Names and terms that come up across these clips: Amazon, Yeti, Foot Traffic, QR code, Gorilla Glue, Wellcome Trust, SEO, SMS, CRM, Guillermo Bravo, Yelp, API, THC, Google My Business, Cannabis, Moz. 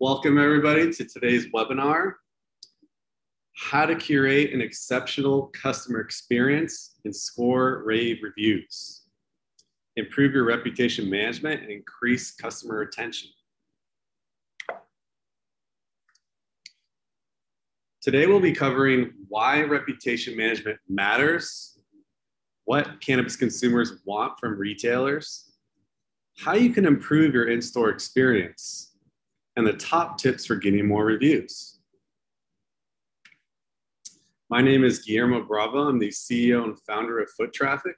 Welcome everybody to today's webinar, how to curate an exceptional customer experience and score rave reviews, improve your reputation management and increase customer retention. Today we'll be covering why reputation management matters, what cannabis consumers want from retailers, how you can improve your in-store experience, and the top tips for getting more reviews. My name is Guillermo Bravo. I'm the CEO and founder of Foot Traffic.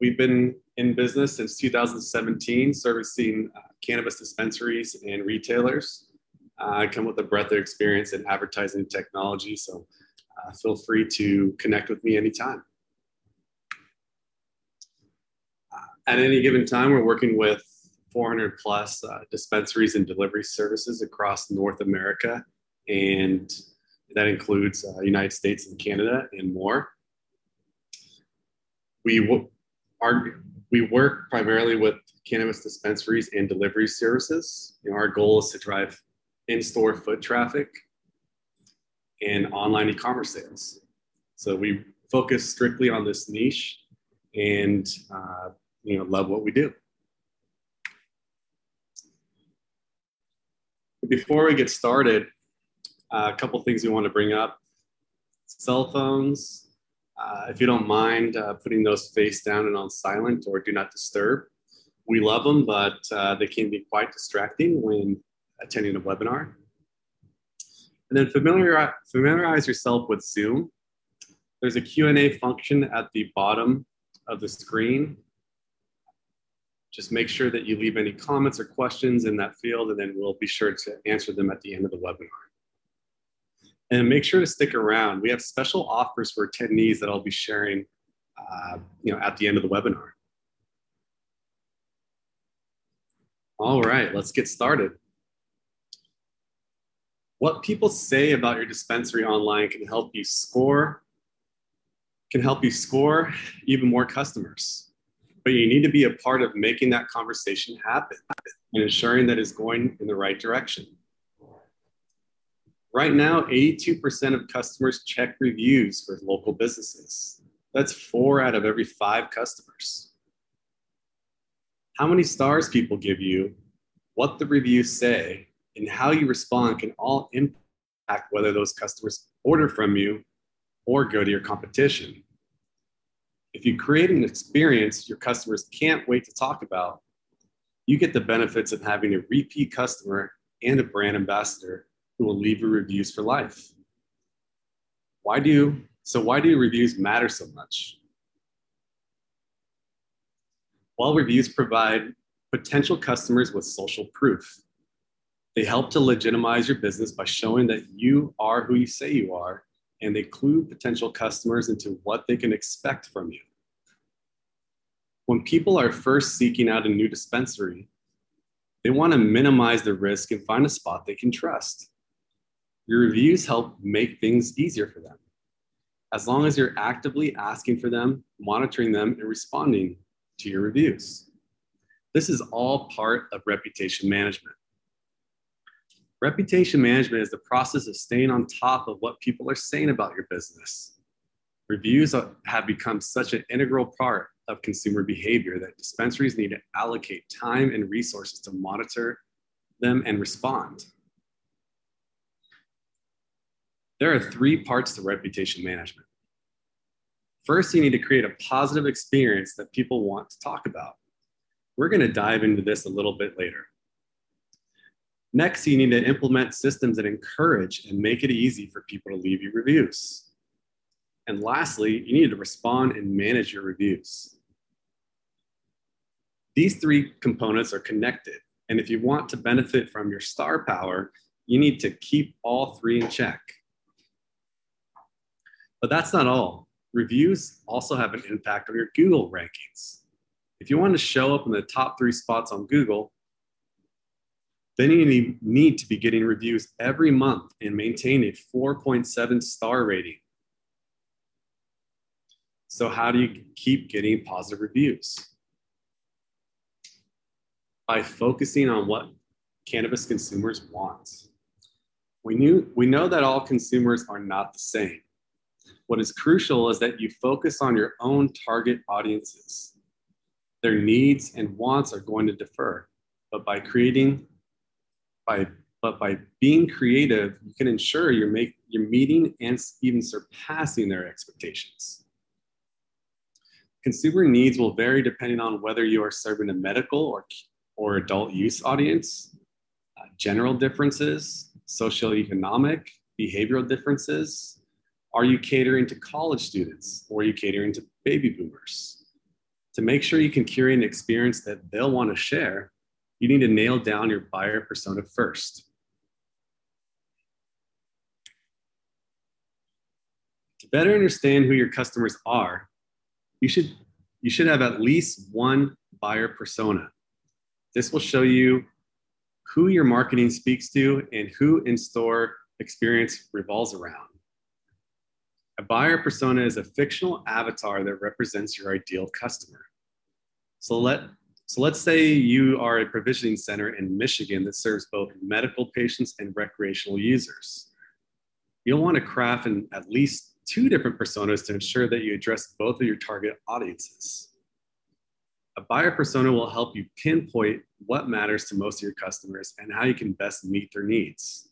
We've been in business since 2017, servicing cannabis dispensaries and retailers. I come with a breadth of experience in advertising technology, so feel free to connect with me anytime. At any given time, we're working with 400 plus dispensaries and delivery services across North America, and that includes United States and Canada and more. We work primarily with cannabis dispensaries and delivery services. You know, our goal is to drive in-store foot traffic and online e-commerce sales. So we focus strictly on this niche, and love what we do. Before we get started, a couple things we want to bring up. Cell phones, if you don't mind putting those face down and on silent or do not disturb. We love them, but they can be quite distracting when attending a webinar. And then familiarize yourself with Zoom. There's a Q&A function at the bottom of the screen. Just make sure that you leave any comments or questions in that field, and then we'll be sure to answer them at the end of the webinar. And make sure to stick around. We have special offers for attendees that I'll be sharing at the end of the webinar. All right, let's get started. What people say about your dispensary online can help you score even more customers. But you need to be a part of making that conversation happen and ensuring that it's going in the right direction. Right now, 82% of customers check reviews for local businesses. That's 4 out of every 5 customers. How many stars people give you, what the reviews say, and how you respond can all impact whether those customers order from you or go to your competition. If you create an experience your customers can't wait to talk about, you get the benefits of having a repeat customer and a brand ambassador who will leave you reviews for life. Why do reviews matter so much? Well, reviews provide potential customers with social proof. They help to legitimize your business by showing that you are who you say you are, and they clue potential customers into what they can expect from you. When people are first seeking out a new dispensary, they want to minimize the risk and find a spot they can trust. Your reviews help make things easier for them. As long as you're actively asking for them, monitoring them, and responding to your reviews. This is all part of reputation management. Reputation management is the process of staying on top of what people are saying about your business. Reviews have become such an integral part of consumer behavior that dispensaries need to allocate time and resources to monitor them and respond. There are 3 parts to reputation management. First, you need to create a positive experience that people want to talk about. We're going to dive into this a little bit later. Next, you need to implement systems that encourage and make it easy for people to leave you reviews. And lastly, you need to respond and manage your reviews. These 3 components are connected, and if you want to benefit from your star power, you need to keep all 3 in check. But that's not all. Reviews also have an impact on your Google rankings. If you want to show up in the top 3 spots on Google, then you need to be getting reviews every month and maintain a 4.7 star rating. So how do you keep getting positive reviews? By focusing on what cannabis consumers want. We know that all consumers are not the same. What is crucial is that you focus on your own target audiences. Their needs and wants are going to differ, but by being creative, you can ensure you're meeting and even surpassing their expectations. Consumer needs will vary depending on whether you are serving a medical or adult use audience, general differences, socioeconomic, behavioral differences. Are you catering to college students, or are you catering to baby boomers? To make sure you can curate an experience that they'll want to share, you need to nail down your buyer persona first. To better understand who your customers are, you should have at least one buyer persona. This will show you who your marketing speaks to and who in-store experience revolves around. A buyer persona is a fictional avatar that represents your ideal customer. So let's say you are a provisioning center in Michigan that serves both medical patients and recreational users. You'll want to craft at least two different personas to ensure that you address both of your target audiences. A buyer persona will help you pinpoint what matters to most of your customers and how you can best meet their needs.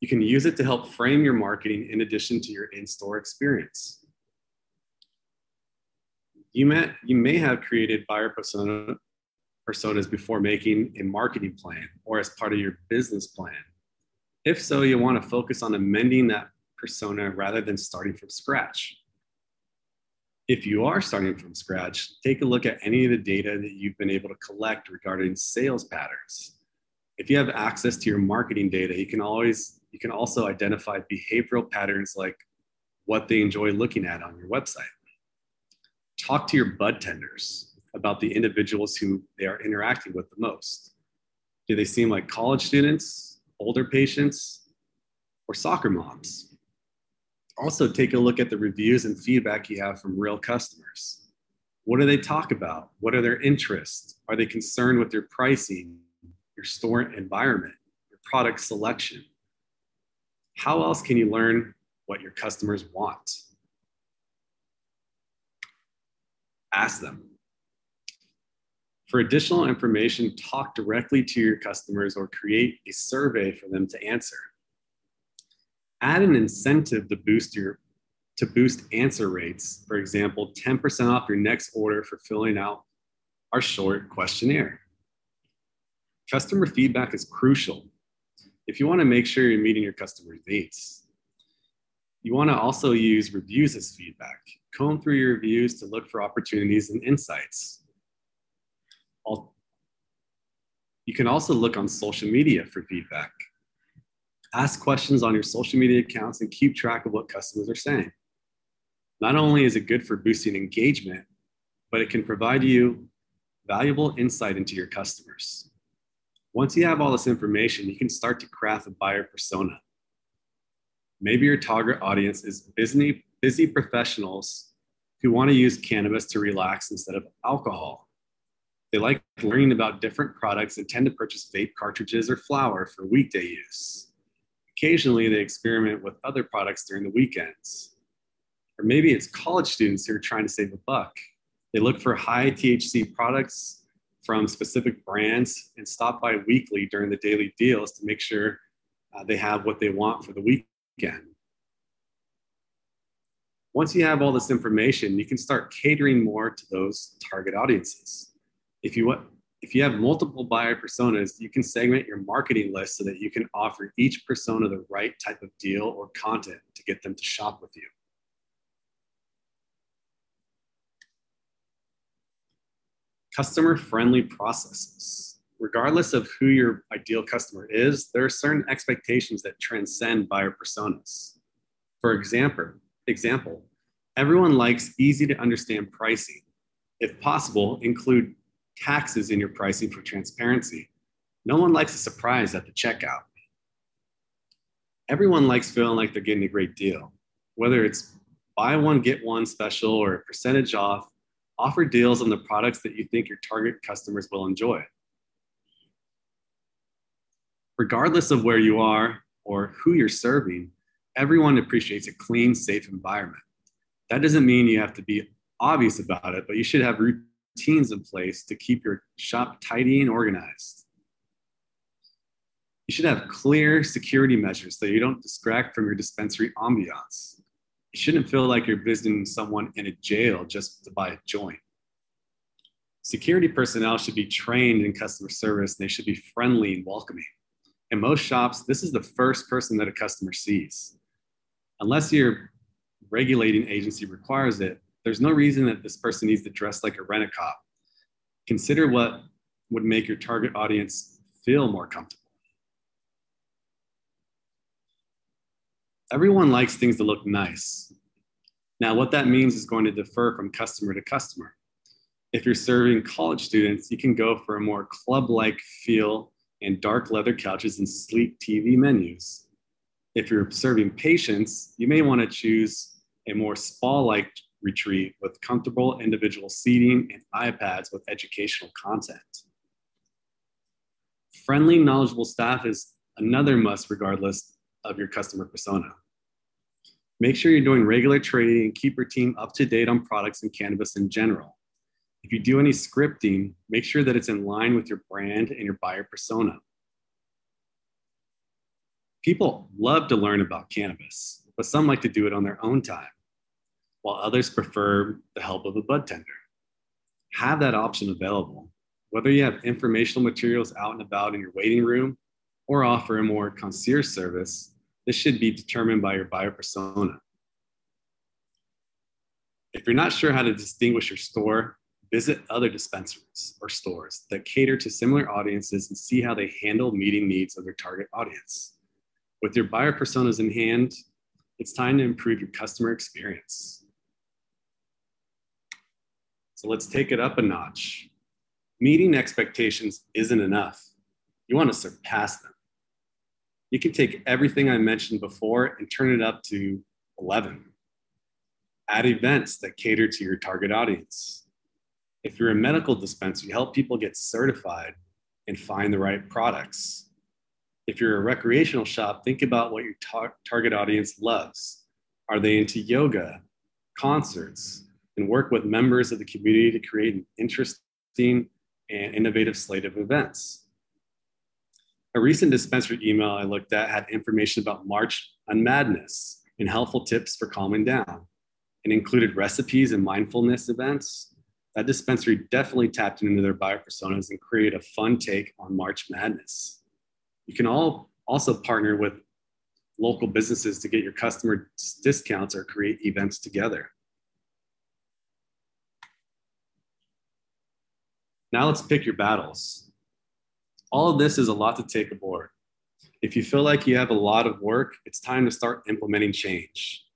You can use it to help frame your marketing in addition to your in-store experience. You may have created buyer personas before making a marketing plan or as part of your business plan. If so, you'll want to focus on amending that persona rather than starting from scratch. If you are starting from scratch, take a look at any of the data that you've been able to collect regarding sales patterns. If you have access to your marketing data, you can also identify behavioral patterns like what they enjoy looking at on your website. Talk to your bud tenders about the individuals who they are interacting with the most. Do they seem like college students, older patients, or soccer moms? Also, take a look at the reviews and feedback you have from real customers. What do they talk about? What are their interests? Are they concerned with your pricing, your store environment, your product selection? How else can you learn what your customers want? Ask them. For additional information, talk directly to your customers or create a survey for them to answer. Add an incentive to boost answer rates. For example, 10% off your next order for filling out our short questionnaire. Customer feedback is crucial if you want to make sure you're meeting your customers' needs. You want to also use reviews as feedback. Comb through your reviews to look for opportunities and insights. You can also look on social media for feedback. Ask questions on your social media accounts and keep track of what customers are saying. Not only is it good for boosting engagement, but it can provide you valuable insight into your customers. Once you have all this information, you can start to craft a buyer persona. Maybe your target audience is busy professionals who want to use cannabis to relax instead of alcohol. They like learning about different products and tend to purchase vape cartridges or flower for weekday use. Occasionally, they experiment with other products during the weekends. Or maybe it's college students who are trying to save a buck. They look for high THC products from specific brands and stop by weekly during the daily deals to make sure they have what they want for the weekend. Once you have all this information, you can start catering more to those target audiences. If you have multiple buyer personas, you can segment your marketing list so that you can offer each persona the right type of deal or content to get them to shop with you. Customer-friendly processes. Regardless of who your ideal customer is, there are certain expectations that transcend buyer personas. For example, everyone likes easy-to-understand pricing. If possible, include taxes in your pricing for transparency. No one likes a surprise at the checkout. Everyone likes feeling like they're getting a great deal. Whether it's buy one, get one special or a percentage off, offer deals on the products that you think your target customers will enjoy. regardless of where you are or who you're serving, everyone appreciates a clean, safe environment. That doesn't mean you have to be obvious about it, but you should have routines in place to keep your shop tidy and organized. You should have clear security measures so you don't distract from your dispensary ambiance. You shouldn't feel like you're visiting someone in a jail just to buy a joint. Security personnel should be trained in customer service, and they should be friendly and welcoming. In most shops, this is the first person that a customer sees. Unless your regulating agency requires it, there's no reason that this person needs to dress like a rent-a-cop. Consider what would make your target audience feel more comfortable. Everyone likes things to look nice. Now, what that means is going to differ from customer to customer. If you're serving college students, you can go for a more club-like feel and dark leather couches and sleek TV menus. If you're serving patients, you may want to choose a more spa-like retreat with comfortable individual seating and iPads with educational content. Friendly, knowledgeable staff is another must regardless of your customer persona. Make sure you're doing regular trading and keep your team up to date on products and cannabis in general. If you do any scripting, make sure that it's in line with your brand and your buyer persona. People love to learn about cannabis, but some like to do it on their own time, while others prefer the help of a bud tender. Have that option available, whether you have informational materials out and about in your waiting room or offer a more concierge service. This should be determined by your buyer persona. If you're not sure how to distinguish your store, visit other dispensaries or stores that cater to similar audiences and see how they handle meeting needs of their target audience. With your buyer personas in hand, it's time to improve your customer experience. So let's take it up a notch. Meeting expectations isn't enough. You want to surpass them. You can take everything I mentioned before and turn it up to 11. Add events that cater to your target audience. If you're a medical dispensary, help people get certified and find the right products. If you're a recreational shop, think about what your target audience loves. Are they into yoga, concerts, and work with members of the community to create an interesting and innovative slate of events? A recent dispensary email I looked at had information about March Madness and helpful tips for calming down, and included recipes and mindfulness events. That dispensary definitely tapped into their buyer personas and created a fun take on March Madness. You can also partner with local businesses to get your customer discounts or create events together. Now let's pick your battles. All of this is a lot to take aboard. If you feel like you have a lot of work, it's time to start implementing change.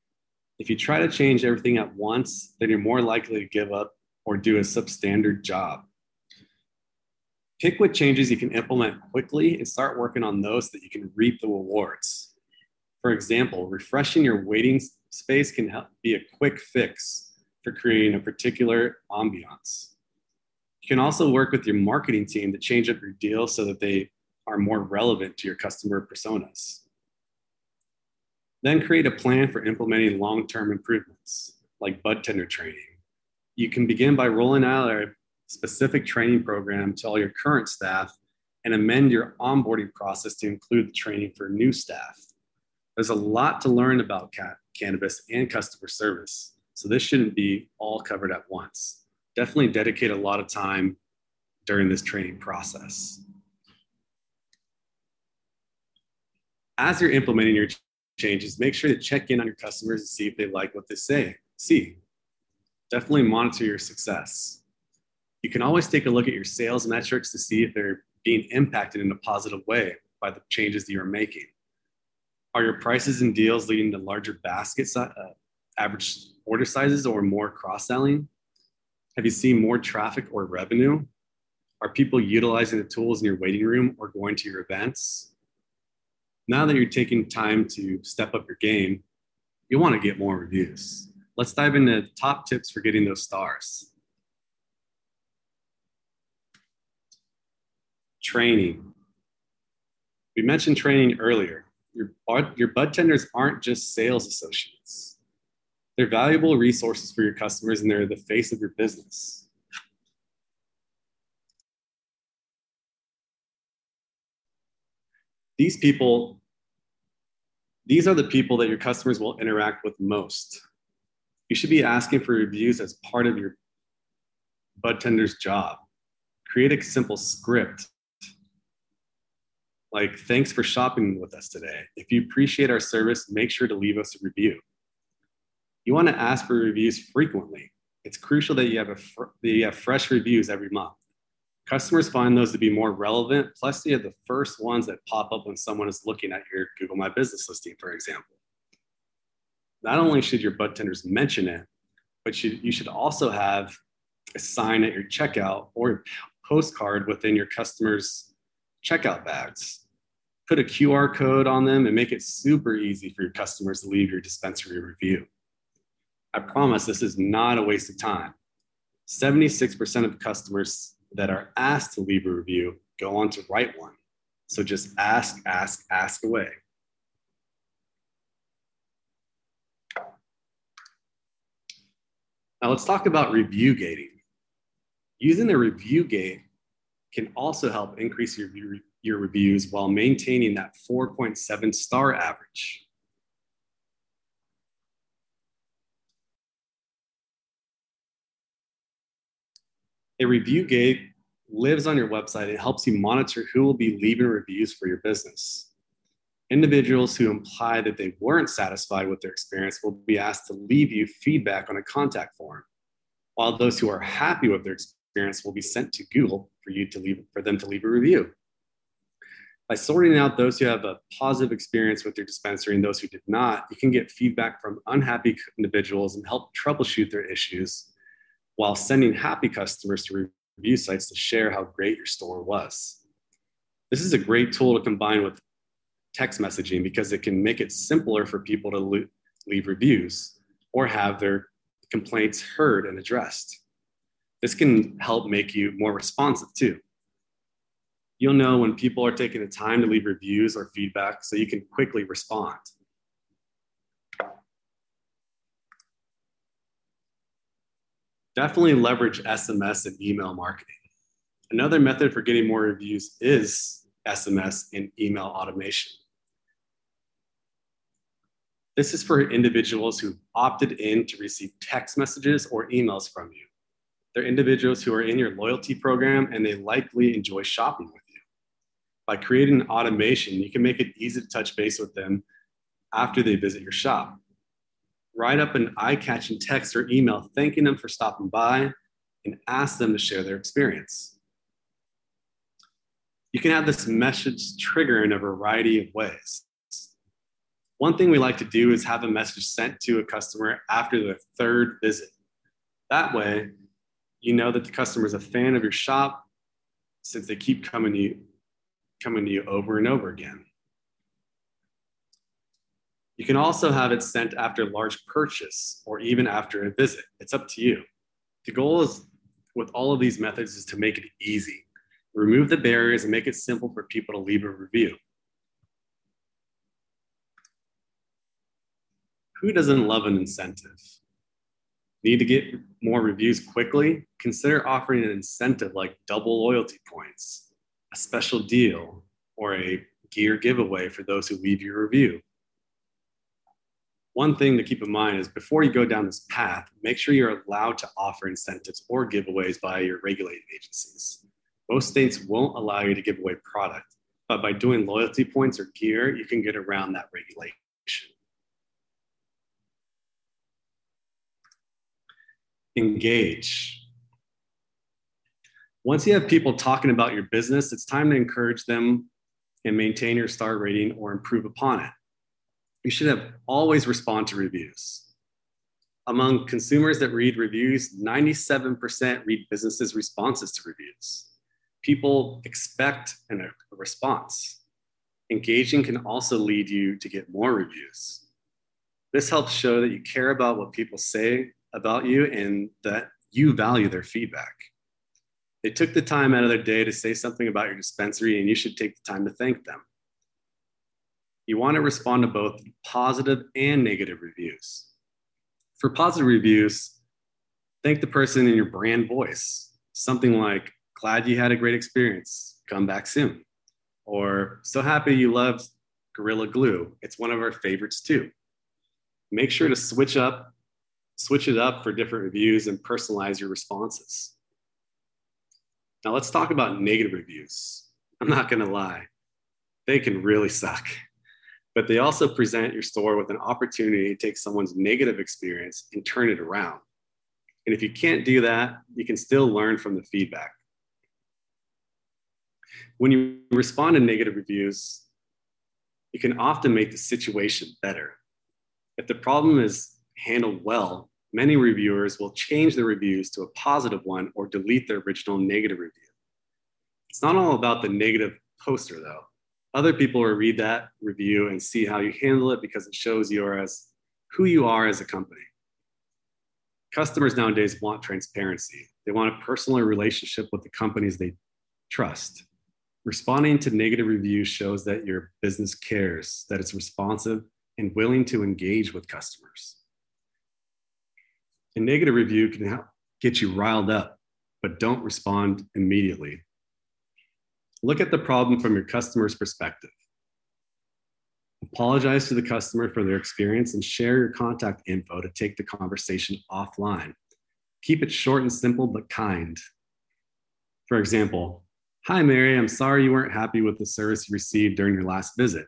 If you try to change everything at once, then you're more likely to give up or do a substandard job. Pick what changes you can implement quickly and start working on those that you can reap the rewards. For example, refreshing your waiting space can help be a quick fix for creating a particular ambiance. You can also work with your marketing team to change up your deals so that they are more relevant to your customer personas. Then create a plan for implementing long-term improvements, like bud tender training. You can begin by rolling out a specific training program to all your current staff and amend your onboarding process to include training for new staff. There's a lot to learn about cannabis and customer service, so this shouldn't be all covered at once. Definitely dedicate a lot of time during this training process. As you're implementing your changes, make sure to check in on your customers and see if they like what they see. Definitely monitor your success. You can always take a look at your sales metrics to see if they're being impacted in a positive way by the changes that you're making. Are your prices and deals leading to larger basket average order sizes or more cross-selling? Have you seen more traffic or revenue? Are people utilizing the tools in your waiting room or going to your events? Now that you're taking time to step up your game, you want to get more reviews. Let's dive into top tips for getting those stars. Training. We mentioned training earlier. Your bud tenders aren't just sales associates. They're valuable resources for your customers, and they're the face of your business. These are the people that your customers will interact with most. You should be asking for reviews as part of your bud tender's job. Create a simple script. Like, thanks for shopping with us today. If you appreciate our service, make sure to leave us a review. You want to ask for reviews frequently. It's crucial that you have fresh reviews every month. Customers find those to be more relevant, plus they are the first ones that pop up when someone is looking at your Google My Business listing, for example. Not only should your bud tenders mention it, but you should also have a sign at your checkout or a postcard within your customers' checkout bags. Put a QR code on them and make it super easy for your customers to leave your dispensary review. I promise this is not a waste of time. 76% of customers that are asked to leave a review go on to write one. So just ask, ask, ask away. Now let's talk about review gating. Using the review gate can also help increase your reviews while maintaining that 4.7 star average. A review gate lives on your website. It helps you monitor who will be leaving reviews for your business. Individuals who imply that they weren't satisfied with their experience will be asked to leave you feedback on a contact form, while those who are happy with their experience will be sent to Google for them to leave a review. By sorting out those who have a positive experience with your dispensary and those who did not, you can get feedback from unhappy individuals and help troubleshoot their issues, while sending happy customers to review sites to share how great your store was. This is a great tool to combine with text messaging because it can make it simpler for people to leave reviews or have their complaints heard and addressed. This can help make you more responsive too. You'll know when people are taking the time to leave reviews or feedback so you can quickly respond. Definitely leverage SMS and email marketing. Another method for getting more reviews is SMS and email automation. This is for individuals who've opted in to receive text messages or emails from you. They're individuals who are in your loyalty program and they likely enjoy shopping with you. By creating an automation, you can make it easy to touch base with them after they visit your shop. Write up an eye-catching text or email thanking them for stopping by and ask them to share their experience. You can have this message trigger in a variety of ways. One thing we like to do is have a message sent to a customer after their third visit. That way, you know that the customer is a fan of your shop since they keep coming to you over and over again. You can also have it sent after a large purchase or even after a visit. It's up to you. The goal is with all of these methods is to make it easy. Remove the barriers and make it simple for people to leave a review. Who doesn't love an incentive? Need to get more reviews quickly? Consider offering an incentive like double loyalty points, a special deal, or a gear giveaway for those who leave your review. One thing to keep in mind is before you go down this path, make sure you're allowed to offer incentives or giveaways by your regulated agencies. Most states won't allow you to give away product, but by doing loyalty points or gear, you can get around that regulation. Engage. Once you have people talking about your business, it's time to encourage them and maintain your star rating or improve upon it. You should have always respond to reviews. Among consumers that read reviews, 97% read businesses' responses to reviews. People expect a response. Engaging can also lead you to get more reviews. This helps show that you care about what people say about you and that you value their feedback. They took the time out of their day to say something about your dispensary, and you should take the time to thank them. you want to respond to both positive and negative reviews. For positive reviews, thank the person in your brand voice. Something like, glad you had a great experience, come back soon. Or, so happy you loved Gorilla Glue, it's one of our favorites too. Make sure to switch it up for different reviews and personalize your responses. Now let's talk about negative reviews. I'm not gonna lie, they can really suck, but they also present your store with an opportunity to take someone's negative experience and turn it around. And if you can't do that, you can still learn from the feedback. When you respond to negative reviews, you can often make the situation better. If the problem is handled well, many reviewers will change their reviews to a positive one or delete their original negative review. It's not all about the negative poster though. Other people will read that review and see how you handle it because it shows who you are as a company. Customers nowadays want transparency. They want a personal relationship with the companies they trust. Responding to negative reviews shows that your business cares, that it's responsive and willing to engage with customers. A negative review can help get you riled up, but don't respond immediately. Look at the problem from your customer's perspective. Apologize to the customer for their experience and share your contact info to take the conversation offline. Keep it short and simple, but kind. For example, hi Mary, I'm sorry you weren't happy with the service you received during your last visit.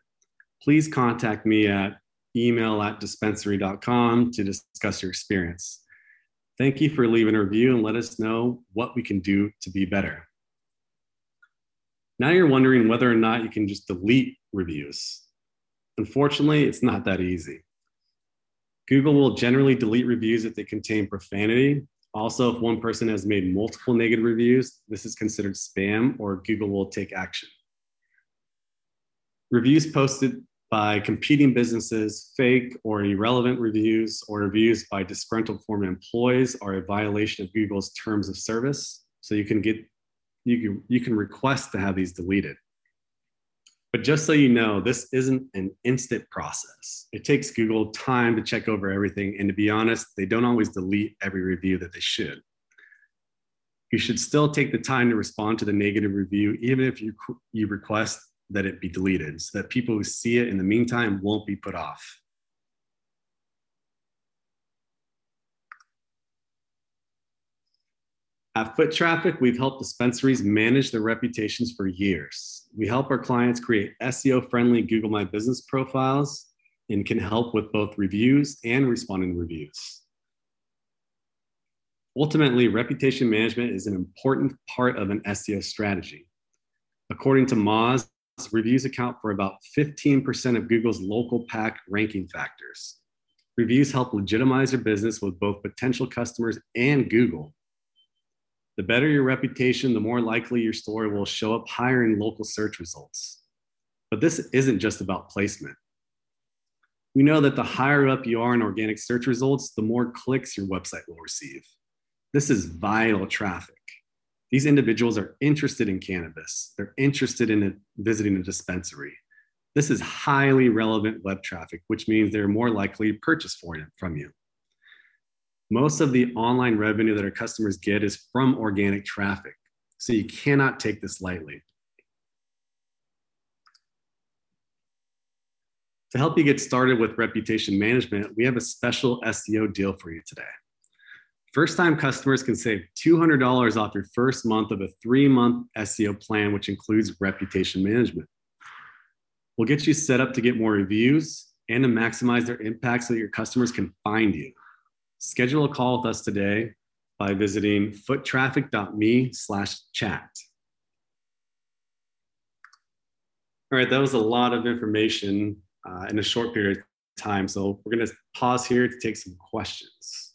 Please contact me at email@dispensary.com to discuss your experience. Thank you for leaving a review and let us know what we can do to be better. Now you're wondering whether or not you can just delete reviews. Unfortunately, it's not that easy. Google will generally delete reviews if they contain profanity. Also, if one person has made multiple negative reviews, this is considered spam or Google will take action. Reviews posted by competing businesses, fake or irrelevant reviews, or reviews by disgruntled former employees are a violation of Google's terms of service. So you can request to have these deleted. But just so you know, this isn't an instant process. It takes Google time to check over everything. And to be honest, they don't always delete every review that they should. You should still take the time to respond to the negative review, even if you request that it be deleted, so that people who see it in the meantime won't be put off. At Foot Traffic, we've helped dispensaries manage their reputations for years. We help our clients create SEO-friendly Google My Business profiles and can help with both reviews and responding to reviews. Ultimately, reputation management is an important part of an SEO strategy. According to Moz, reviews account for about 15% of Google's local pack ranking factors. Reviews help legitimize your business with both potential customers and Google. The better your reputation, the more likely your store will show up higher in local search results. But this isn't just about placement. We know that the higher up you are in organic search results, the more clicks your website will receive. This is vital traffic. These individuals are interested in cannabis. They're interested in visiting a dispensary. This is highly relevant web traffic, which means they're more likely to purchase from you. Most of the online revenue that our customers get is from organic traffic, so you cannot take this lightly. To help you get started with reputation management, we have a special SEO deal for you today. First-time customers can save $200 off your first month of a 3-month SEO plan, which includes reputation management. We'll get you set up to get more reviews and to maximize their impact so that your customers can find you. Schedule a call with us today by visiting foottraffic.me/chat. All right, that was a lot of information in a short period of time. So we're gonna pause here to take some questions.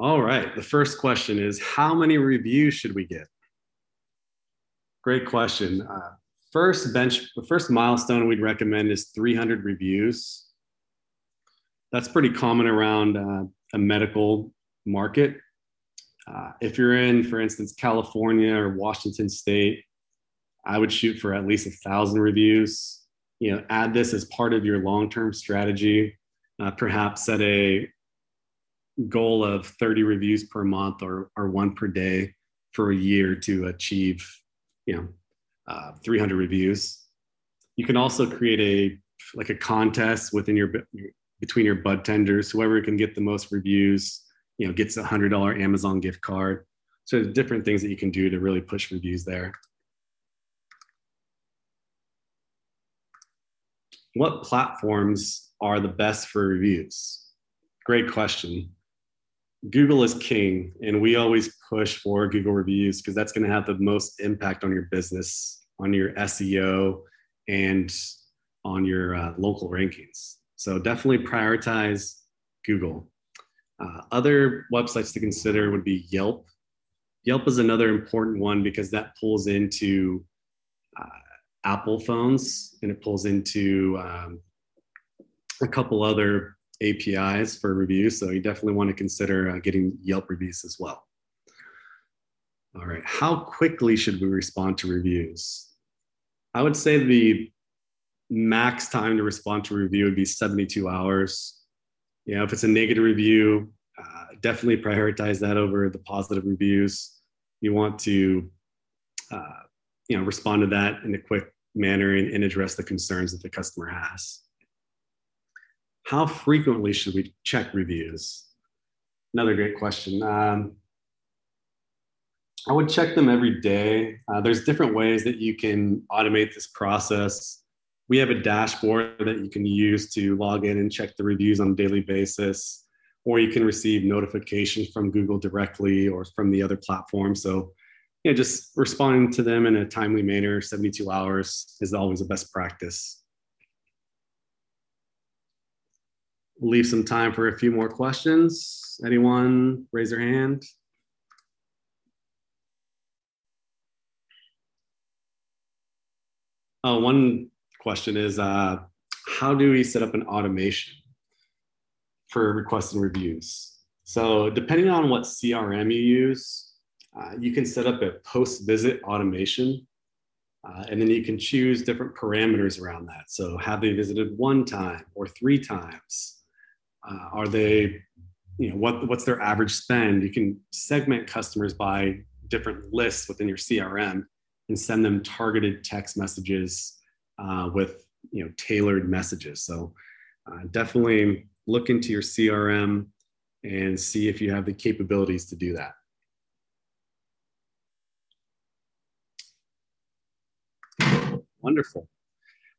All right, the first question is, how many reviews should we get? Great question. The first milestone we'd recommend is 300 reviews. That's pretty common around a medical market. If you're in, for instance, California or Washington State, I would shoot for at least 1,000 reviews. You know, add this as part of your long-term strategy. Perhaps set a goal of 30 reviews per month or one per day for a year to achieve, 300 reviews. You can also create a contest within between your bud tenders. Whoever can get the most reviews, gets a $100 Amazon gift card. So there's different things that you can do to really push reviews there. What platforms are the best for reviews? Great question. Google is king, and we always push for Google reviews because that's going to have the most impact on your business, on your SEO, and on your local rankings. So definitely prioritize Google. Other websites to consider would be Yelp. Yelp is another important one because that pulls into Apple phones, and it pulls into a couple other APIs for reviews. So you definitely want to consider getting Yelp reviews as well. All right, how quickly should we respond to reviews? I would say the max time to respond to a review would be 72 hours. If it's a negative review, definitely prioritize that over the positive reviews. You want to respond to that in a quick manner and address the concerns that the customer has. How frequently should we check reviews? Another great question. I would check them every day. There's different ways that you can automate this process. We have a dashboard that you can use to log in and check the reviews on a daily basis, or you can receive notifications from Google directly or from the other platform. So just responding to them in a timely manner, 72 hours is always the best practice. Leave some time for a few more questions. Anyone raise their hand? Oh, one question is, how do we set up an automation for requests and reviews? So depending on what CRM you use, you can set up a post-visit automation, and then you can choose different parameters around that. So have they visited one time or three times? Are they, what's their average spend? You can segment customers by different lists within your CRM and send them targeted text messages with, tailored messages. So definitely look into your CRM and see if you have the capabilities to do that. Wonderful.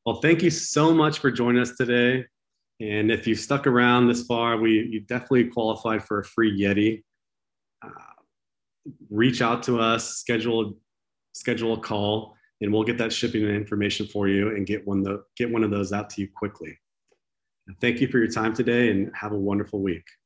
Well, thank you so much for joining us today. And if you've stuck around this far, you definitely qualified for a free Yeti. Reach out to us, schedule a call, and we'll get that shipping and information for you and get one of those out to you quickly. And thank you for your time today, and have a wonderful week.